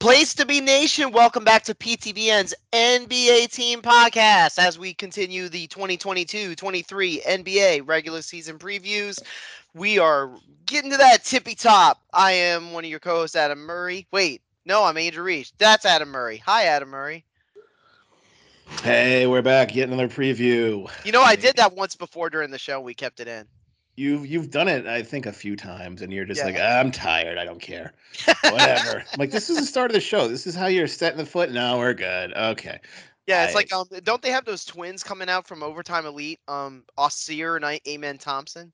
Place to Be Nation, welcome back to PTBN's NBA Team Podcast as we continue the 2022-23 NBA regular season previews. We are getting to that tippy top. I am one of your co-hosts, Adam Murray. Wait, no, I'm Andrew Reach. That's Adam Murray. Hi, Adam Murray. Hey, we're back. Yet another preview. You know, I did that once before during the show. We kept it in. You've done it, I think, a few times, and you're just like, I'm tired. I don't care. Whatever. I'm like, this is the start of the show. This is how you're setting the foot. No, we're good. Okay. Yeah, it's like, don't they have those twins coming out from Overtime Elite, Osir and Amen Thompson?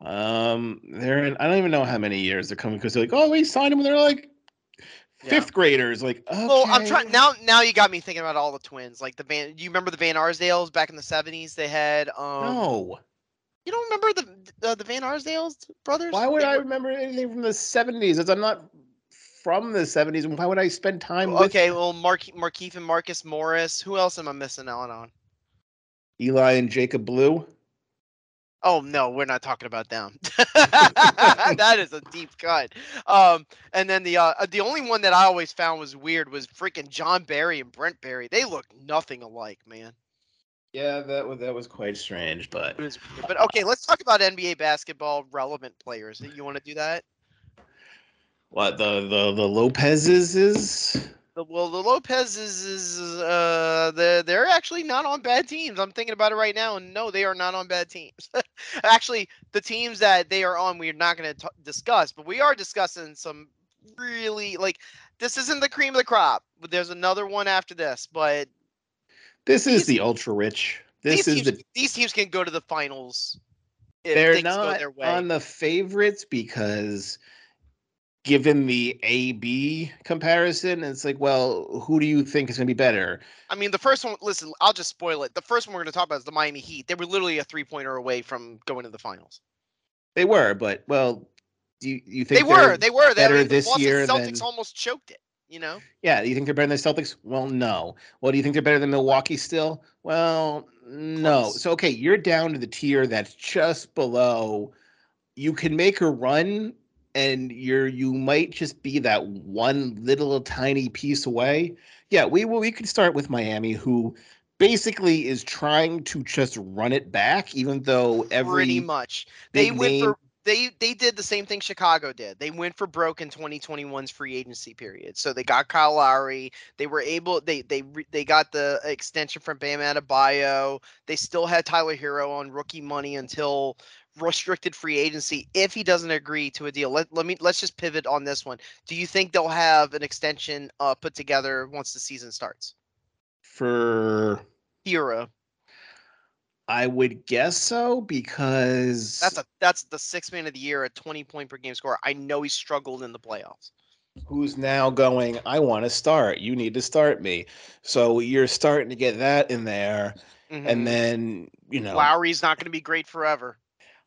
They're in, I don't even know how many years they're coming, because they're like, oh, we signed them, and they're like fifth graders. Like, okay. Well, I'm trying now. You got me thinking about all the twins, like you remember the Van Arsdales back in the 70s? They had no. You don't remember the Van Arsdale brothers? Why would I remember anything from the 70s? As I'm not from the 70s, and why would I spend time with... Okay, well, Markeith and Marcus Morris. Who else am I missing out on? Eli and Jacob Blue? Oh, no, we're not talking about them. That is a deep cut. And then the only one that I always found was weird was freaking John Barry and Brent Barry. They look nothing alike, man. Yeah, that was quite strange, but okay, let's talk about NBA basketball relevant players. You want to do that? What the Lopez's is? Well, the Lopez's is they're actually not on bad teams. I'm thinking about it right now, and no, they are not on bad teams. Actually, the teams that they are on, we're not going to discuss, but we are discussing some really, like, this isn't the cream of the crop. But there's another one after this, but. This is the ultra rich. These teams can go to the finals. They're not on the favorites because, given the AB comparison, it's like, well, who do you think is going to be better? I mean, the first one. Listen, I'll just spoil it. The first one we're going to talk about is the Miami Heat. They were literally a 3-pointer away from going to the finals. They were, but well, do you think they were better this year? The Celtics almost choked it. You know? Yeah. Do you think they're better than the Celtics? Well, no. Well, do you think they're better than Milwaukee still? Well, no. Close. So, okay, you're down to the tier that's just below. You can make a run, and you might just be that one little tiny piece away. Yeah, we could start with Miami, who basically is trying to just run it back, even though pretty much they did the same thing Chicago did. They went for broke in 2021's free agency period. So they got Kyle Lowry. They were able. They got the extension from Bam Adebayo. They still had Tyler Herro on rookie money until restricted free agency if he doesn't agree to a deal. Let's just pivot on this one. Do you think they'll have an extension put together once the season starts? For Herro. I would guess so, because that's the sixth man of the year, a 20-point per game scorer. I know he struggled in the playoffs. Who's now going, I want to start. You need to start me. So you're starting to get that in there. Mm-hmm. And then, you know, Lowry's not going to be great forever.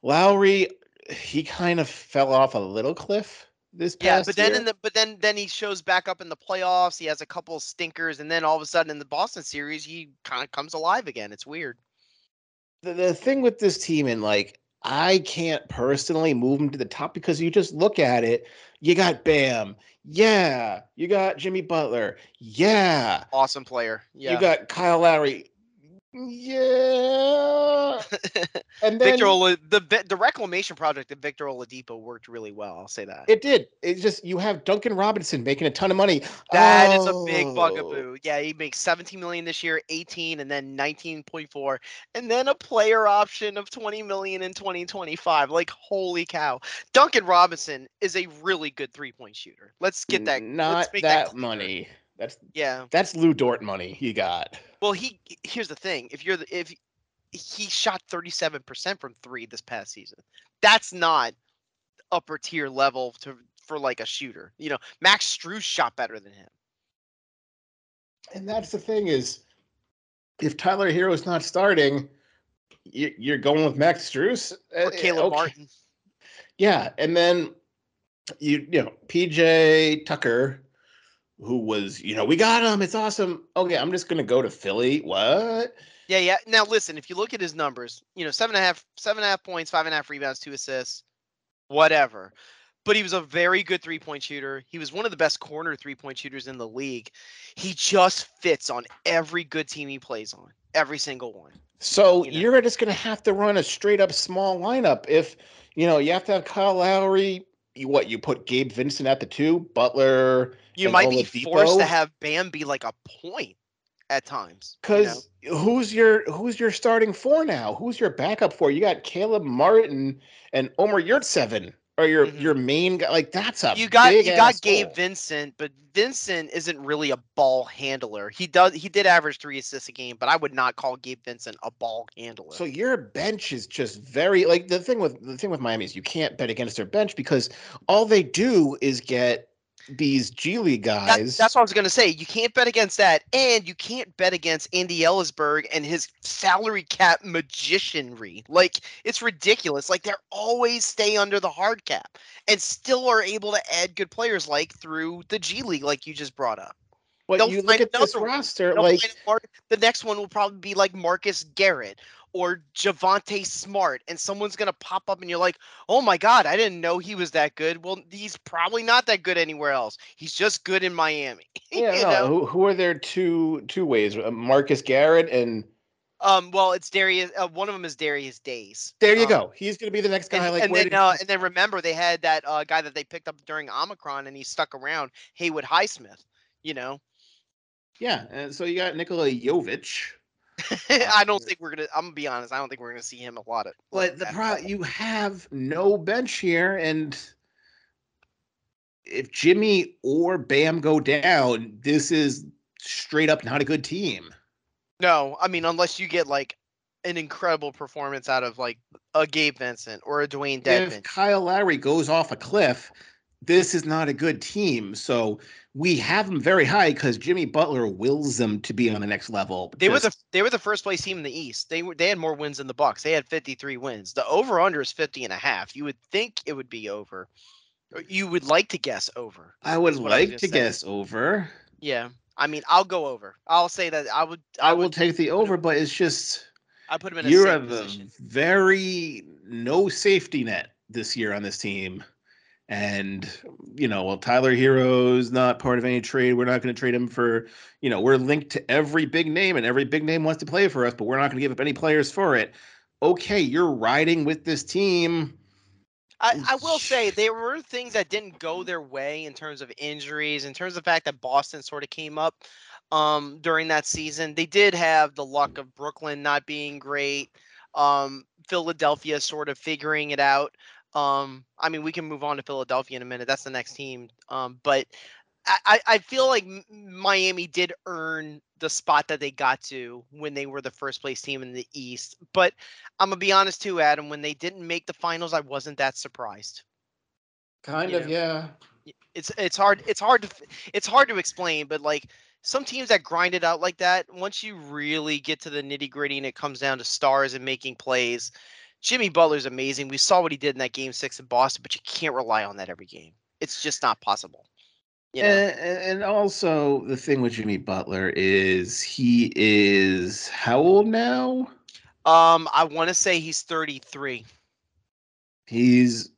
Lowry, he kind of fell off a little cliff this past year. But then he shows back up in the playoffs. He has a couple of stinkers, and then all of a sudden in the Boston series, he kind of comes alive again. It's weird. The thing with this team, and like, I can't personally move them to the top, because you just look at it. You got Bam. Yeah. You got Jimmy Butler. Yeah. Awesome player. Yeah. You got Kyle Lowry. Yeah. And then the reclamation project that Victor Oladipo worked really well. I'll say that. It did. It's just, you have Duncan Robinson making a ton of money. That is a big bugaboo. Yeah, he makes $17 million this year, 18, and then 19.4, and then a player option of $20 million in 2025. Like, holy cow. Duncan Robinson is a really good 3-point shooter. Let's get that. Not that money. That's Lou Dort money he got. Well, here's the thing. If he shot 37% from three this past season, that's not upper tier level for like a shooter. You know, Max Strus shot better than him. And that's the thing is, if Tyler Herro is not starting, you're going with Max Strus or Caleb Martin. Yeah, and then you know PJ Tucker, who was, you know, we got him, it's awesome. Okay, I'm just gonna go to Philly. What? Yeah. Now listen, if you look at his numbers, you know, 7.5 points, 5.5 rebounds, 2 assists, whatever. But he was a very good three-point shooter. He was one of the best corner three-point shooters in the league. He just fits on every good team he plays on, every single one. So you're just going to have to run a straight-up small lineup. If, you know, you have to have Kyle Lowry, you put Gabe Vincent at the 2, Butler, you might be forced to have Bam be like a point at times. Because who's your starting 4 now? Who's your backup 4? You got Caleb Martin and Omer Yurtseven. Or your main guy, like that's a you got Gabe Vincent, but Vincent isn't really a ball handler. He did average 3 assists a game, but I would not call Gabe Vincent a ball handler. So your bench is just very like the thing with Miami is you can't bet against their bench because all they do is get these G League guys. That's what I was going to say. You can't bet against that, and you can't bet against Andy Ellisberg and his salary cap magicianry. Like, it's ridiculous. Like, they're always stay under the hard cap and still are able to add good players, like through the G League, like you just brought up. But you look at this roster, like the next one will probably be like Marcus Garrett or Javonte Smart, and someone's going to pop up and you're like, oh my God, I didn't know he was that good. Well, he's probably not that good anywhere else. He's just good in Miami. Yeah, who are there two ways? Marcus Garrett and... it's Darius. One of them is Darius Days. There you go. He's going to be the next guy. And then remember, they had that guy that they picked up during Omicron and he stuck around, Haywood Highsmith, you know? Yeah, and so you got Nikola Jokic. I'm gonna be honest. I don't think we're gonna see him a lot of. But you have no bench here, and if Jimmy or Bam go down, this is straight up not a good team. No, I mean unless you get like an incredible performance out of like a Gabe Vincent or a Dwayne Dedmon. If Kyle Lowry goes off a cliff, this is not a good team. So we have them very high because Jimmy Butler wills them to be on the next level. They were the first place team in the East. They had more wins than the Bucks. They had 53 wins. The over under is 50.5. You would think it would be over. You would like to guess over. I would like to guess over. Yeah. I mean, I'll go over. I'll say that I will take the over, but it's just I put him in a safe position. Very no safety net this year on this team. And, you know, well, Tyler Herro's not part of any trade. We're not going to trade him for, you know, we're linked to every big name and every big name wants to play for us, but we're not going to give up any players for it. Okay, you're riding with this team. I will say there were things that didn't go their way in terms of injuries, in terms of the fact that Boston sort of came up during that season. They did have the luck of Brooklyn not being great, Philadelphia sort of figuring it out. I mean, we can move on to Philadelphia in a minute. That's the next team. But I feel like Miami did earn the spot that they got to when they were the first place team in the East. But I'm going to be honest too, Adam, when they didn't make the finals, I wasn't that surprised. Kind of, yeah. It's hard to explain, but like some teams that grind it out like that, once you really get to the nitty gritty and it comes down to stars and making plays, Jimmy Butler's amazing. We saw what he did in that Game 6 in Boston, but you can't rely on that every game. It's just not possible. You know? And also the thing with Jimmy Butler is he is how old now? I want to say he's 33. He is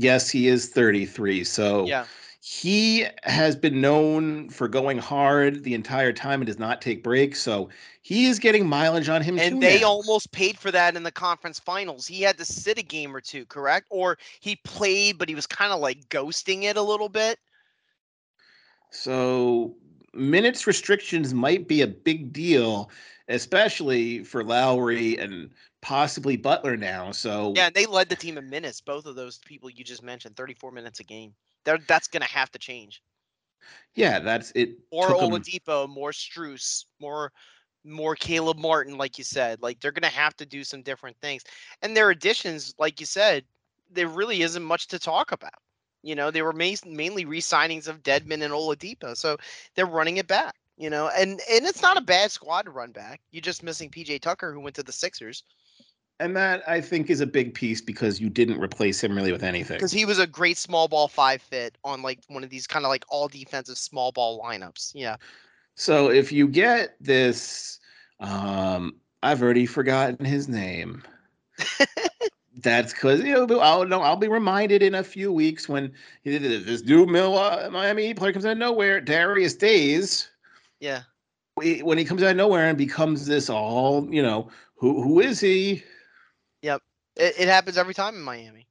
33. So yeah. He has been known for going hard the entire time and does not take breaks. So he is getting mileage on him. And they almost paid for that in the conference finals. He had to sit a game or two, correct? Or he played, but he was kind of like ghosting it a little bit. So minutes restrictions might be a big deal, especially for Lowry and possibly Butler now. So yeah, and they led the team in minutes. Both of those people you just mentioned, 34 minutes a game. That's going to have to change. Yeah, that's it. More Oladipo, more Strus, more Caleb Martin, like you said. Like, they're going to have to do some different things. And their additions, like you said, there really isn't much to talk about. You know, they were mainly re-signings of Dedmon and Oladipo, so they're running it back, you know. And it's not a bad squad to run back. You're just missing PJ Tucker, who went to the Sixers. And that, I think, is a big piece because you didn't replace him really with anything. Because he was a great small ball 5-foot on like one of these kind of like all defensive small ball lineups. Yeah. So if you get this, I've already forgotten his name. That's because, you know, I'll be reminded in a few weeks when this new Miami player comes out of nowhere, Darius Days. Yeah. When he comes out of nowhere and becomes this all, you know, who is he? Yep. It happens every time in Miami.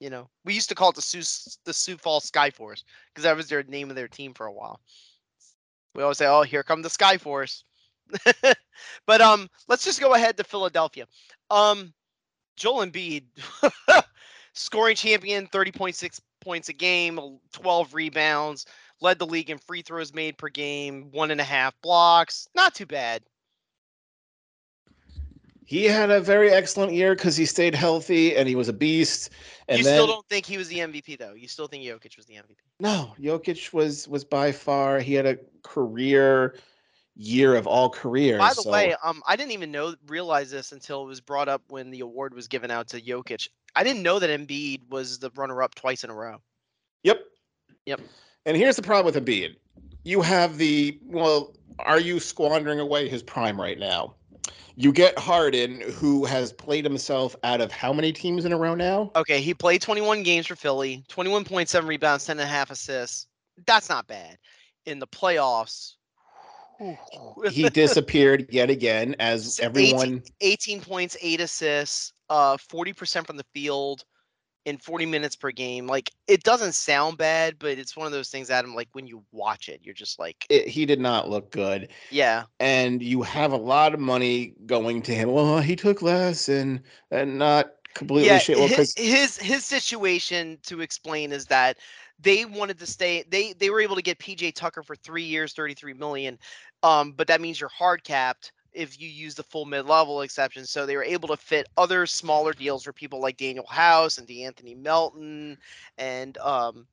You know, we used to call it the Sioux Falls Skyforce because that was their name of their team for a while. We always say, oh, here come the Skyforce. But let's just go ahead to Philadelphia. Joel Embiid, scoring champion, 30.6 points a game, 12 rebounds, led the league in free throws made per game, 1.5 blocks. Not too bad. He had a very excellent year because he stayed healthy and he was a beast. And you still don't think he was the MVP, though? You still think Jokic was the MVP? No, Jokic was by far. He had a career year of all careers. By the way, I didn't even realize this until it was brought up when the award was given out to Jokic. I didn't know that Embiid was the runner-up twice in a row. Yep. And here's the problem with Embiid. You have are you squandering away his prime right now? You get Harden, who has played himself out of how many teams in a row now? Okay, he played 21 games for Philly, 21.7 rebounds, 10.5 assists. That's not bad. In the playoffs, he disappeared yet again, as everyone. 18 points, 8 assists, 40% from the field in 40 minutes per game. Like, it doesn't sound bad, but it's one of those things, Adam, like when you watch it, you're just like, he did not look good. Yeah. And you have a lot of money going to him. Well, he took less and not completely shit. Well, his situation to explain is that they wanted to stay. They were able to get PJ Tucker for 3 years, $33 million. But that means you're hard capped if you use the full mid-level exception. So they were able to fit other smaller deals for people like Daniel House and DeAnthony Melton and Montrezl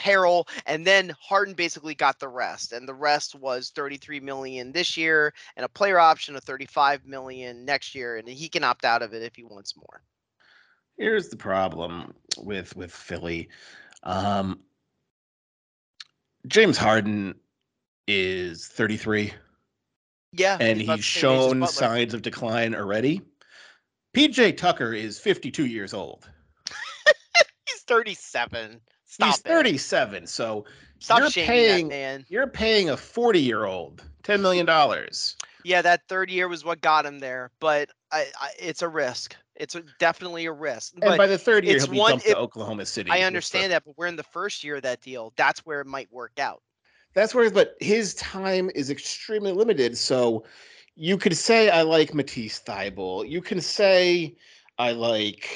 Harrell. And then Harden basically got the rest. And the rest was $33 million this year and a player option of $35 million next year. And he can opt out of it if he wants more. Here's the problem with Philly. James Harden is 33. Yeah, and he's shown signs of decline already. PJ Tucker is 52 years old. He's 37. Stop he's 37. It. So stop shaming that man. You're paying a 40-year-old $10 million. Yeah, that third year was what got him there. But I it's a risk. It's definitely a risk. And but by the third year, he'll be dumped to Oklahoma City. I understand that, but we're in the first year of that deal. That's where it might work out. That's where, but his time is extremely limited. So you could say I like Matisse Thybulle. You can say I like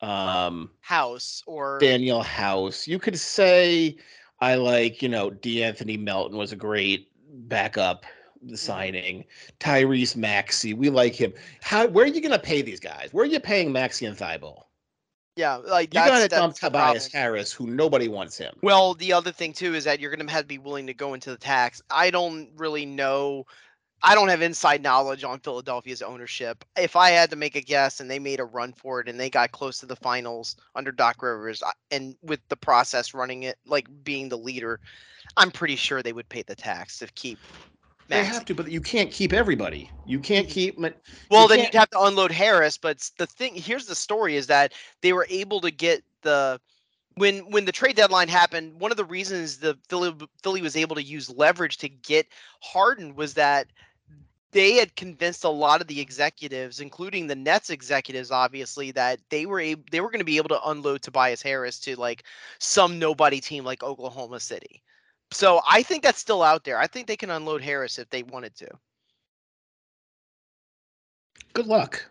House or Daniel House. You could say I like, you know, DeAnthony Melton was a great backup signing. Tyrese Maxey, we like him. Where are you going to pay these guys? Where are you paying Maxey and Thybulle? Yeah, like you got to dump Tobias Harris, who nobody wants him. Well, the other thing too is that you're going to have to be willing to go into the tax. I don't really know. I don't have inside knowledge on Philadelphia's ownership. If I had to make a guess, and they made a run for it, and they got close to the finals under Doc Rivers, and with the process running it, like being the leader, I'm pretty sure they would pay the tax to keep. They have to, but you can't keep everybody. You can't keep. Well, then you'd have to unload Harris. But the thing here's the story is that they were able to get the when the trade deadline happened. One of the reasons the Philly was able to use leverage to get Harden was that they had convinced a lot of the executives, including the Nets executives, obviously, that they were going to be able to unload Tobias Harris to like some nobody team like Oklahoma City. So I think that's still out there. I think they can unload Harris if they wanted to. Good luck.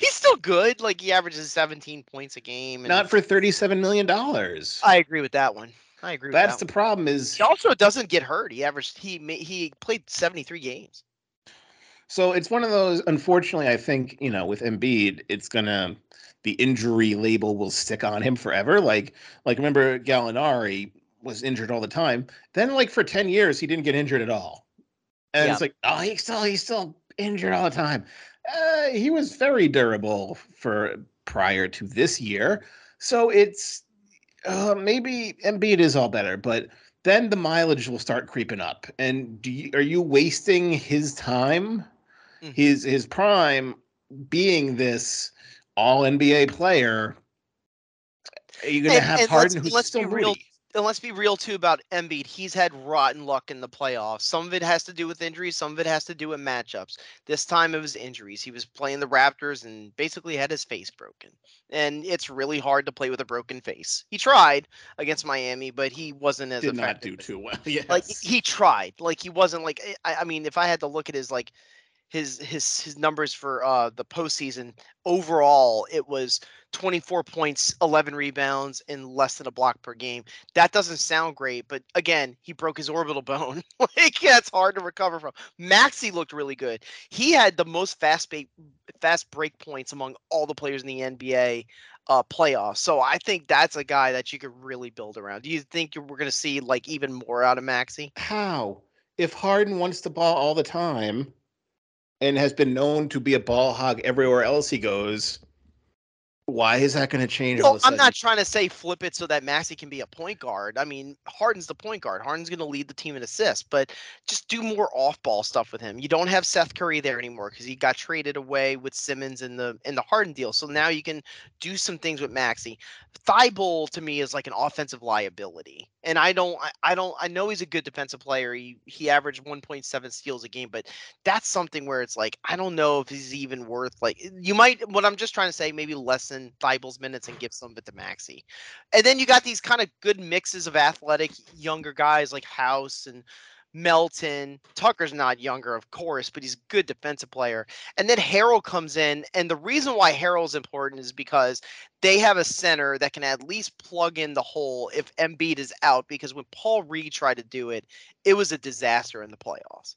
He's still good. Like he averages 17 points a game. And not for $37 million. I agree with that one. That's the problem is he also doesn't get hurt. He played 73 games. So it's one of those, unfortunately, I think, you know, with Embiid, it's going to the injury label will stick on him forever. Like remember Gallinari was injured all the time. Then, like for 10 years, he didn't get injured at all, and it's like, oh, he's still injured all the time. He was very durable for prior to this year. So it's maybe Embiid is all better, but then the mileage will start creeping up. And are you wasting his time, his prime, being this all-NBA player? Are you going to have Harden, who's still real? And let's be real, too, about Embiid. He's had rotten luck in the playoffs. Some of it has to do with injuries. Some of it has to do with matchups. This time it was injuries. He was playing the Raptors and basically had his face broken. And it's really hard to play with a broken face. He tried against Miami, but he wasn't as effective. Did not do too well. Yes. Like, he tried. Like, he wasn't like – I mean, if I had to look at his, like, his numbers for the postseason, overall it was 24 points, 11 rebounds, and less than a block per game. That doesn't sound great, but again, he broke his orbital bone. Like, that's hard to recover from. Maxey looked really good. He had the most fast break points among all the players in the NBA playoffs. So I think that's a guy that you could really build around. Do you think we're going to see like even more out of Maxey? How? If Harden wants the ball all the time and has been known to be a ball hog everywhere else he goes, why is that going to change all of a sudden? I'm not trying to say flip it so that Maxey can be a point guard. I mean, Harden's the point guard. Harden's going to lead the team in assists, but just do more off-ball stuff with him. You don't have Seth Curry there anymore because he got traded away with Simmons in the Harden deal. So now you can do some things with Maxey. Thybulle to me is like an offensive liability, and I know he's a good defensive player. He averaged 1.7 steals a game, but that's something where it's like I don't know if he's even worth like you might. What I'm just trying to say, maybe lessen Thybulle's minutes and give some of it to Maxey. And then you got these kind of good mixes of athletic younger guys like House and Melton. Tucker's not younger, of course, but he's a good defensive player. And then Harrell comes in, and the reason why Harrell's important is because they have a center that can at least plug in the hole if Embiid is out, because when Paul Reed tried to do it, it was a disaster in the playoffs.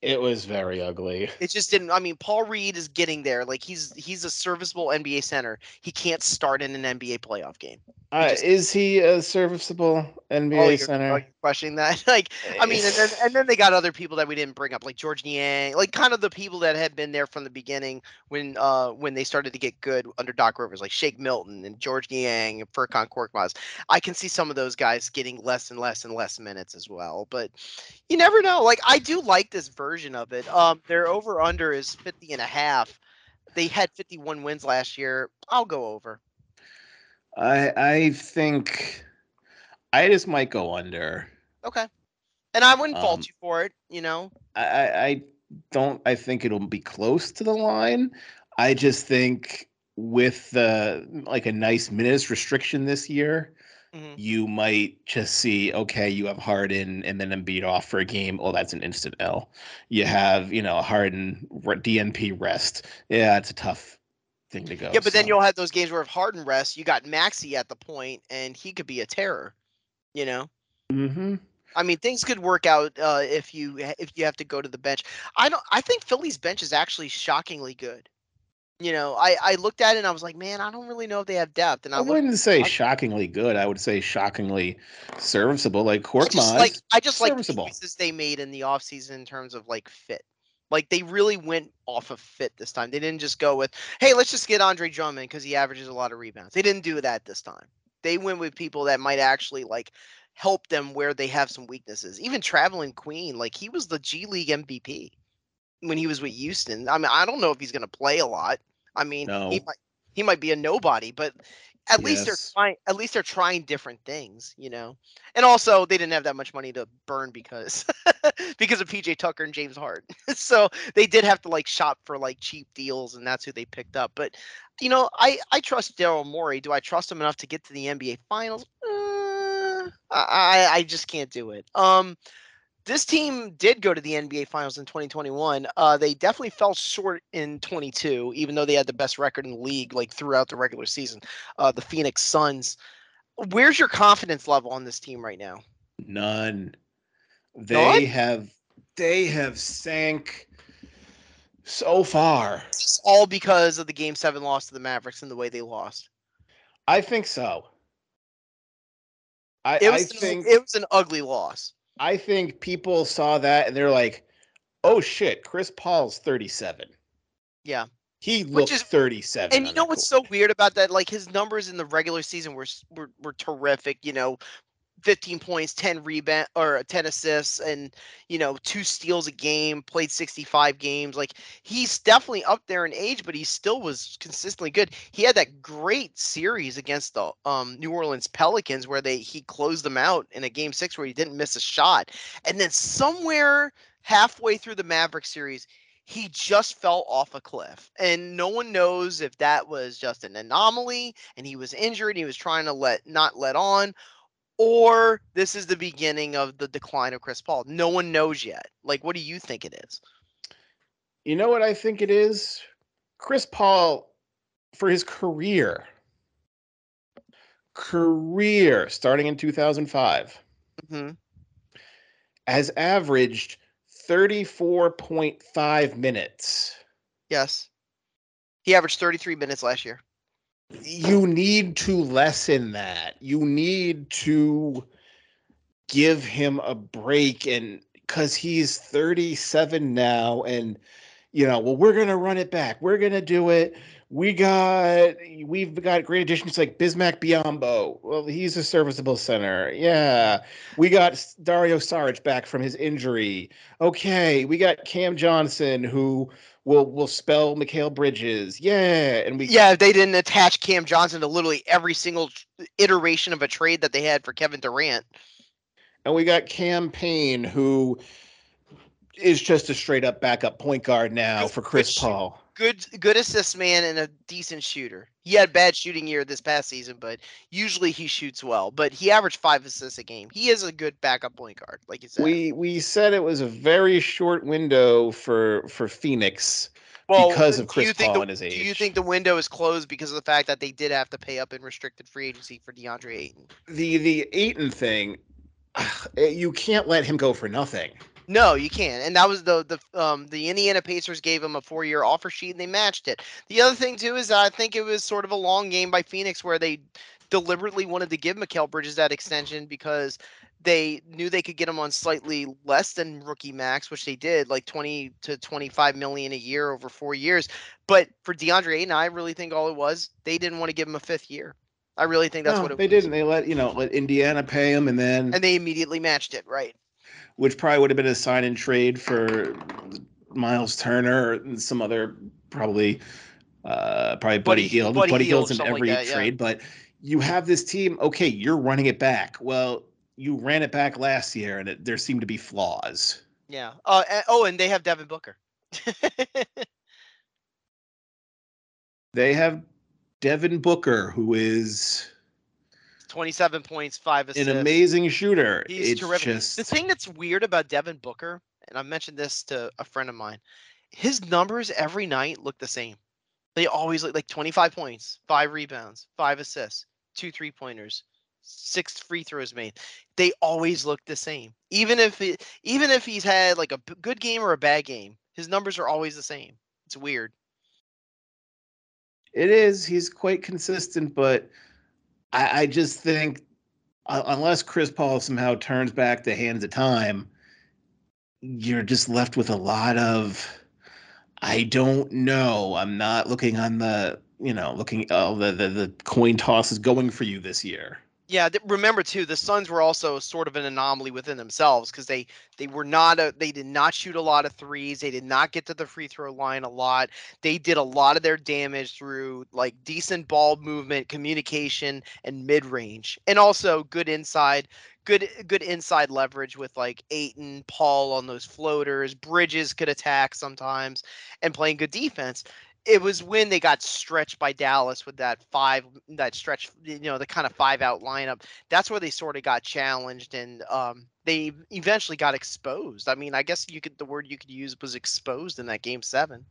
It was very ugly. It just didn't. I mean, Paul Reed is getting there. Like he's a serviceable NBA center. He can't start in an NBA playoff game. Is he a serviceable NBA center? You're questioning that. Like, I mean, and then they got other people that we didn't bring up, like George Niang, like kind of the people that had been there from the beginning when they started to get good under Doc Rivers, like Shake Milton and George Niang and Furkan Korkmaz. I can see some of those guys getting less and less and less minutes as well, but you never know. Like I do like this version of it. Their over under is 50.5. They had 51 wins last year. I'll go over. I think I just might go under. Okay. And I wouldn't fault you for it, you know. I think it'll be close to the line. I just think with like a nice minutes restriction this year, you might just see, okay, you have Harden and then Embiid off for a game. Oh, that's an instant L. You have, you know, Harden DNP rest. Yeah, it's a tough thing to go. Yeah, but then you'll have those games where if Harden rests, you got Maxey at the point, and he could be a terror, you know? Mm-hmm. I mean, things could work out if you have to go to the bench. I think Philly's bench is actually shockingly good. You know, I looked at it and I was like, man, I don't really know if they have depth. And I wouldn't say shockingly good. I would say shockingly serviceable. Like Korkmaz, I just like the choices they made in the offseason in terms of like fit. Like they really went off of fit this time. They didn't just go with, hey, let's just get Andre Drummond because he averages a lot of rebounds. They didn't do that this time. They went with people that might actually like help them where they have some weaknesses. Even Traveling Queen, like he was the G League MVP when he was with Houston. I mean, I don't know if he's going to play a lot. I mean, no. He might be a nobody, but at least they're trying different things, you know. And also, they didn't have that much money to burn because of PJ Tucker and James Harden. So they did have to like shop for like cheap deals, and that's who they picked up. But you know, I trust Daryl Morey. Do I trust him enough to get to the NBA Finals? I just can't do it. This team did go to the NBA Finals in 2021. They definitely fell short in 22, even though they had the best record in the league, like throughout the regular season. The Phoenix Suns. Where's your confidence level on this team right now? None. They have sank so far. It's all because of the Game 7 loss to the Mavericks and the way they lost. I think so. I think it was an ugly loss. I think people saw that and they're like, oh shit, Chris Paul's 37. Yeah. He looked 37. And you know what's so weird about that? Like, his numbers in the regular season were terrific, you know, 15 points, 10 rebounds, or 10 assists, and, you know, 2 steals a game, played 65 games. Like, he's definitely up there in age, but he still was consistently good. He had that great series against the New Orleans Pelicans where he closed them out in a game 6 where he didn't miss a shot. And then somewhere halfway through the Mavericks series, he just fell off a cliff, and no one knows if that was just an anomaly and he was injured and he was trying to not let on, or this is the beginning of the decline of Chris Paul. No one knows yet. Like, what do you think it is? You know what I think it is? Chris Paul, for his career starting in 2005, mm-hmm, has averaged 34.5 minutes. Yes. He averaged 33 minutes last year. You need to lessen that. You need to give him a break, and because he's 37 now, and, you know, well, we're going to run it back. We're going to do it. We've got great additions like Bismack Biyombo. Well, he's a serviceable center. Yeah. We got Dario Saric back from his injury. Okay. We got Cam Johnson, who will spell Mikal Bridges. Yeah. And they didn't attach Cam Johnson to literally every single iteration of a trade that they had for Kevin Durant. And we got Cam Payne, who is just a straight up backup point guard now for Chris Paul. Good assist man and a decent shooter. He had a bad shooting year this past season, but usually he shoots well. But he averaged 5 assists a game. He is a good backup point guard, like you said. We said it was a very short window for Phoenix because of Chris Paul and his age. Do you think the window is closed because of the fact that they did have to pay up in restricted free agency for DeAndre Ayton? The Ayton thing, you can't let him go for nothing. No, you can't. And that was the Indiana Pacers gave him a 4-year offer sheet, and they matched it. The other thing, too, is that I think it was sort of a long game by Phoenix where they deliberately wanted to give Mikal Bridges that extension because they knew they could get him on slightly less than rookie max, which they did, like $20 to $25 million a year over 4 years. But for DeAndre Ayton, I really think all it was, they didn't want to give him a 5th year. I really think that's what it was. They didn't. They let Indiana pay him, and then... And they immediately matched it, right. Which probably would have been a sign and trade for Miles Turner and some other probably Buddy Hield. Buddy Hield's in every trade. Yeah. But you have this team. Okay, you're running it back. Well, you ran it back last year, and there seemed to be flaws. Yeah. And they have Devin Booker. Who is... 27 points, 5 assists. An amazing shooter. It's terrific. The thing that's weird about Devin Booker, and I mentioned this to a friend of mine, his numbers every night look the same. They always look like 25 points, 5 rebounds, 5 assists, 2 three-pointers, 6 free throws made. They always look the same. Even if he's had like a good game or a bad game, his numbers are always the same. It's weird. It is. He's quite consistent, but... I just think unless Chris Paul somehow turns back the hands of time, you're just left with a lot of, I don't know. I'm not looking on the coin toss is going for you this year. Yeah. Remember too, the Suns were also sort of an anomaly within themselves because they did not shoot a lot of threes. They did not get to the free throw line a lot. They did a lot of their damage through like decent ball movement, communication, and mid range, and also good inside leverage with like Ayton, Paul on those floaters. Bridges could attack sometimes, and playing good defense. It was when they got stretched by Dallas with the kind of 5-out lineup. That's where they sort of got challenged, and they eventually got exposed. I mean, I guess the word you could use was exposed in that game 7.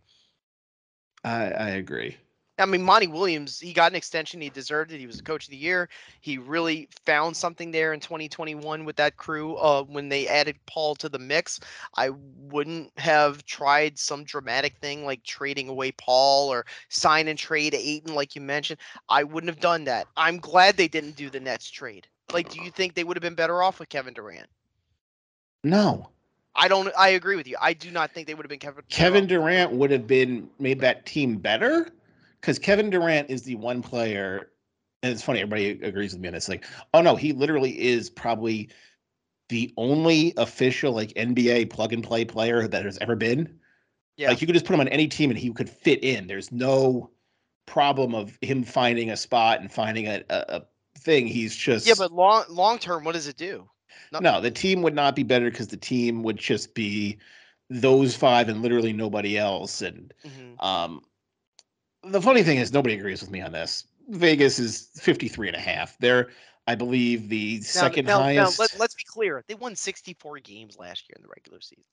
I agree. I mean, Monty Williams, he got an extension. He deserved it. He was the coach of the year. He really found something there in 2021 with that crew when they added Paul to the mix. I wouldn't have tried some dramatic thing like trading away Paul or sign and trade Ayton like you mentioned. I wouldn't have done that. I'm glad they didn't do the Nets trade. Like, do you think they would have been better off with Kevin Durant? No. I agree with you. I do not think they would have been kept. Kevin Durant would have been made that team better, because Kevin Durant is the one player, and it's funny, everybody agrees with me on this. Like, oh no, he literally is probably the only official like NBA plug and play player that has ever been. Yeah, like you could just put him on any team and he could fit in. There's no problem of him finding a spot and finding a thing. He's just but long term, what does it do? No, the team would not be better because the team would just be those five and literally nobody else. And the funny thing is nobody agrees with me on this. Vegas is 53.5. They're, I believe, the second highest. Now, let's be clear. They won 64 games last year in the regular season.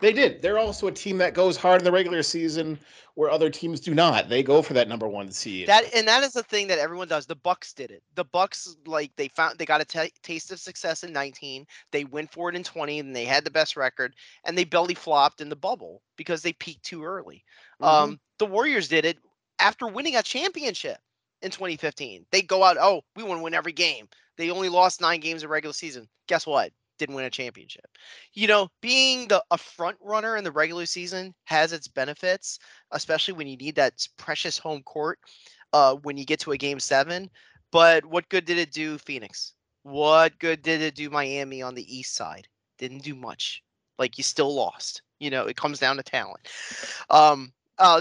They did. They're also a team that goes hard in the regular season where other teams do not. They go for that number one seed. That is the thing that everyone does. The Bucks did it. The Bucks, like, they got a taste of success in 19. They went for it in 20, and they had the best record. And they belly flopped in the bubble because they peaked too early. Mm-hmm. The Warriors did it after winning a championship in 2015. They go out, we want to win every game. They only lost 9 games in regular season. Guess what? Didn't win a championship. Being a front runner in the regular season has its benefits, especially when you need that precious home court when you get to a Game 7. But what good did it do Phoenix? What good did it do Miami on the east side? Didn't do much. Like, you still lost. It comes down to talent.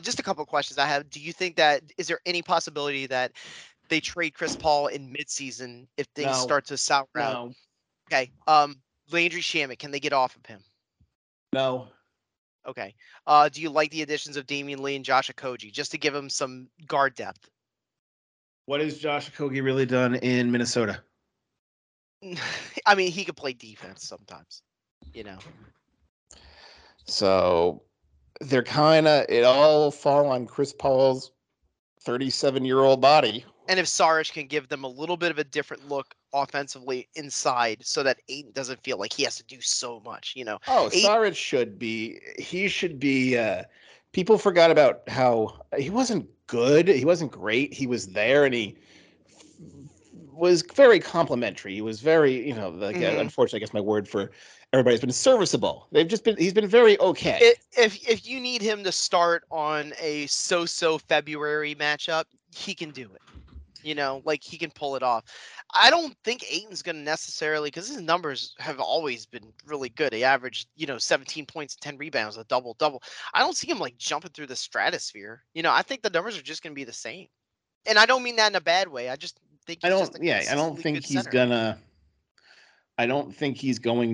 Just a couple of questions I have. Do you think that, is there any possibility that they trade Chris Paul in midseason if things start to sour out? Okay. Landry Shamet, can they get off of him? No. Okay. Do you like the additions of Damian Lee and Josh Okogie just to give him some guard depth? What has Josh Okogie really done in Minnesota? I mean, he could play defense sometimes, So they're it all fall on Chris Paul's 37-year-old body. And if Saric can give them a little bit of a different look offensively inside so that Ayton doesn't feel like he has to do so much, Saric should be people forgot about how he wasn't good. He wasn't great. He was there and he was very complimentary. He was very, unfortunately, I guess my word for everybody's been serviceable. He's been very okay. If you need him to start on a so-so February matchup, he can do it. He can pull it off. I don't think Ayton's going to necessarily, because his numbers have always been really good. He averaged, 17 points, 10 rebounds, a double-double. I don't see him, jumping through the stratosphere. I think the numbers are just going to be the same. And I don't mean that in a bad way. I just think I don't think he's going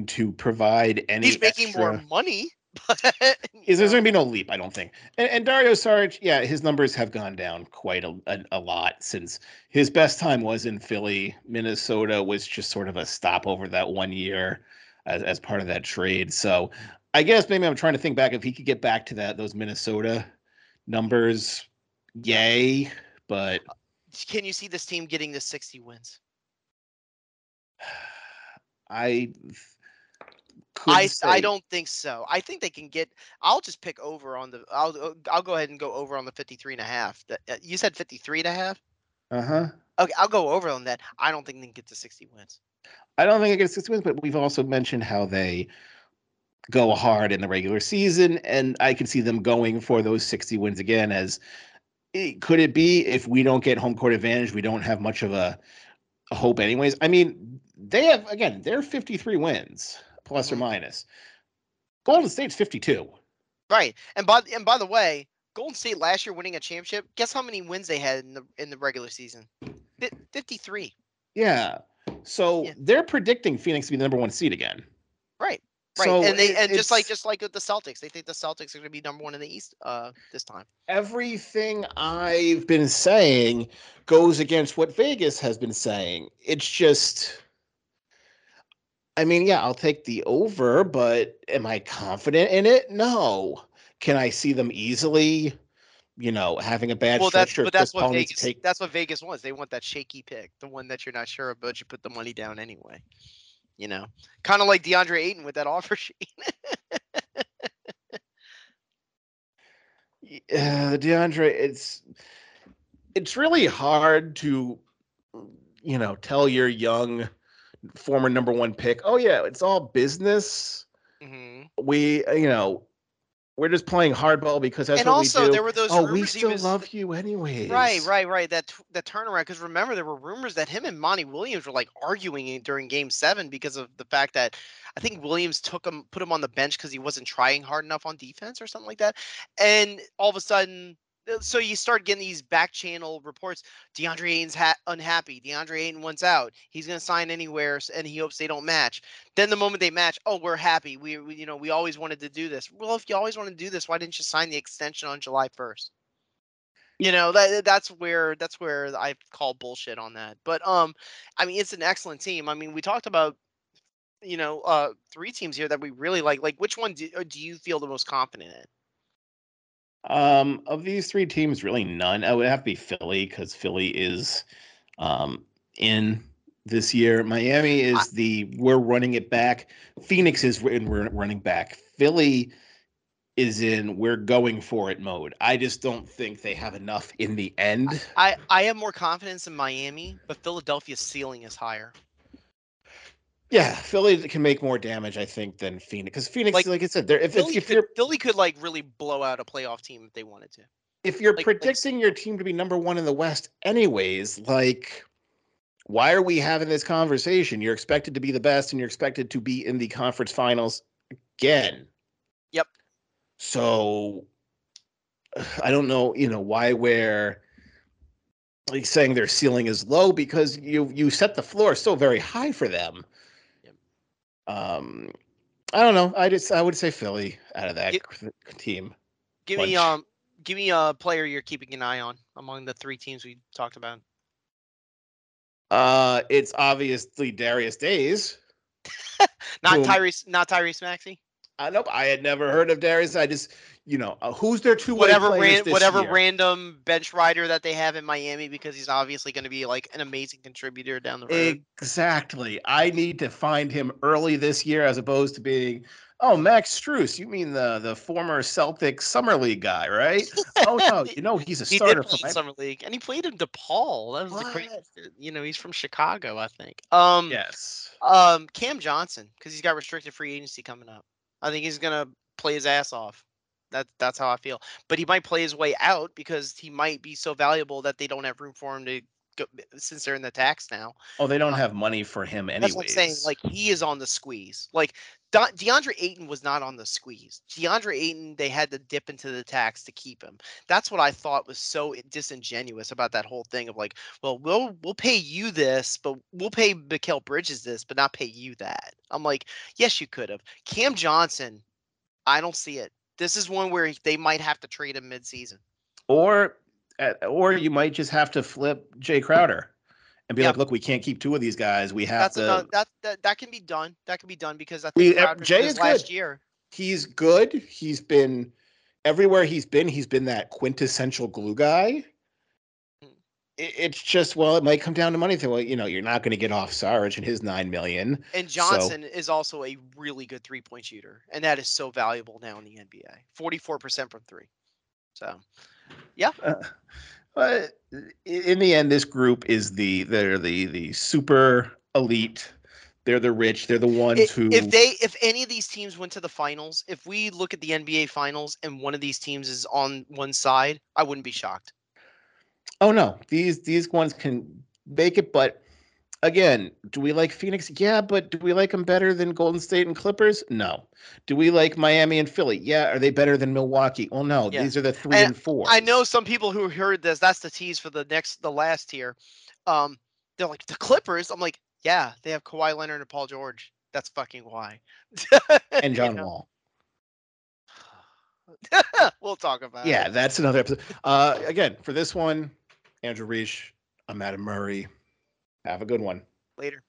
to provide any He's making extra... more money. But there's going to be no leap, I don't think. And Dario Saric, his numbers have gone down quite a lot since his best time was in Philly. Minnesota was just sort of a stopover that one year as part of that trade. So I guess maybe I'm trying to think back if he could get back to those Minnesota numbers. Yay. But can you see this team getting the 60 wins? I don't think so. I think they can get. I'll just pick over on the. I'll go ahead and go over on the 53.5. You said 53.5. Okay, I'll go over on that. I don't think they can get to 60 wins. I don't think they get to 60 wins, but we've also mentioned how they go hard in the regular season, and I can see them going for those 60 wins again. Could it be if we don't get home court advantage, we don't have much of a hope, anyways. I mean, they have They're 53 wins. Plus or minus. Golden State's 52. Right. And by the way, Golden State last year winning a championship, guess how many wins they had in the regular season? 53. Yeah. So they're predicting Phoenix to be the number 1 seed again. Right. So just like with the Celtics, they think the Celtics are going to be number 1 in the East this time. Everything I've been saying goes against what Vegas has been saying. It's just I'll take the over, but am I confident in it? No. Can I see them easily, having a bad structure? That's what Vegas wants. They want that shaky pick, the one that you're not sure of, but you put the money down anyway. Kind of like DeAndre Ayton with that offer sheet. DeAndre, it's really hard to, tell your young former number 1 pick. Oh yeah, it's all business. Mm-hmm. We're just playing hardball because that's what we do. And also, there were those rumors. Oh, we still love you anyways. Right. That turnaround. Because remember, there were rumors that him and Monty Williams were like arguing during Game 7 because of the fact that I think Williams put him on the bench because he wasn't trying hard enough on defense or something like that. And all of a sudden, so you start getting these back-channel reports. DeAndre Ayton's unhappy. DeAndre Ayton wants out. He's going to sign anywhere, and he hopes they don't match. Then the moment they match, oh, we're happy. We always wanted to do this. Well, if you always wanted to do this, why didn't you sign the extension on July 1st? That's where I call bullshit on that. But it's an excellent team. I mean, we talked about three teams here that we really like. Like, which one do you feel the most confident in? Of these three teams, really none. I would have to be Philly because Philly is in this year. Miami is we're running it back. Phoenix is in we're running back. Philly is in we're going for it mode. I just don't think they have enough in the end. I have more confidence in Miami, but Philadelphia's ceiling is higher. Yeah, Philly can make more damage, I think, than Phoenix. Because Phoenix, like I said, Philly could like really blow out a playoff team if they wanted to. If you're predicting your team to be number one in the West anyways, like, why are we having this conversation? You're expected to be the best, and you're expected to be in the conference finals again. Yep. So I don't know, why we're like saying their ceiling is low because you set the floor so very high for them. I don't know. I would say Philly out of that team. Give me a player you're keeping an eye on among the three teams we talked about. It's obviously Darius Days. Not Tyrese Maxey. Nope. I had never heard of Darius. I just, who's their two-way players this year? Random bench rider that they have in Miami, because he's obviously going to be like an amazing contributor down the road. Exactly. I need to find him early this year as opposed to being, oh, Max Strus. You mean the former Celtics summer league guy, right? Oh no, he's a starter for my summer league, and he played in DePaul. That was the crazy. He's from Chicago, I think. Yes. Cam Johnson, because he's got restricted free agency coming up. I think he's going to play his ass off. That's how I feel. But he might play his way out because he might be so valuable that they don't have room for him to go, since they're in the tax now. Oh, they don't have money for him anyways. That's what I'm saying. Like, he is on the squeeze. Like, DeAndre Ayton was not on the squeeze. DeAndre Ayton, they had to dip into the tax to keep him. That's what I thought was so disingenuous about that whole thing of like, well, we'll pay you this, but we'll pay Mikal Bridges this, but not pay you that. I'm like, yes, you could have. Cam Johnson, I don't see it. This is one where they might have to trade him midseason. Or you might just have to flip Jay Crowder and be like, look, we can't keep two of these guys. We have to. That can be done. That can be done because I think Jay is last year. He's good. He's been everywhere he's been that quintessential glue guy. It's just, well, it might come down to money. Well, you're not going to get off Saric and his $9 million. And Johnson is also a really good 3-point shooter, and that is so valuable now in the NBA. 44% from three. So, yeah. But in the end, this group is they're the super elite. They're the rich. They're the ones who. If any of these teams went to the finals, if we look at the NBA finals and one of these teams is on one side, I wouldn't be shocked. Oh, no, these ones can make it. But again, do we like Phoenix? Yeah, but do we like them better than Golden State and Clippers? No. Do we like Miami and Philly? Yeah. Are they better than Milwaukee? Well, no, yeah. These are the three and four. I know some people who heard this. That's the tease for the last tier. They're like, the Clippers. I'm like, yeah, they have Kawhi Leonard and Paul George. That's fucking why. And John Wall. We'll talk about it. Yeah, that's another episode. Again, for this one, Andrew Reich, I'm Adam Murray. Have a good one. Later.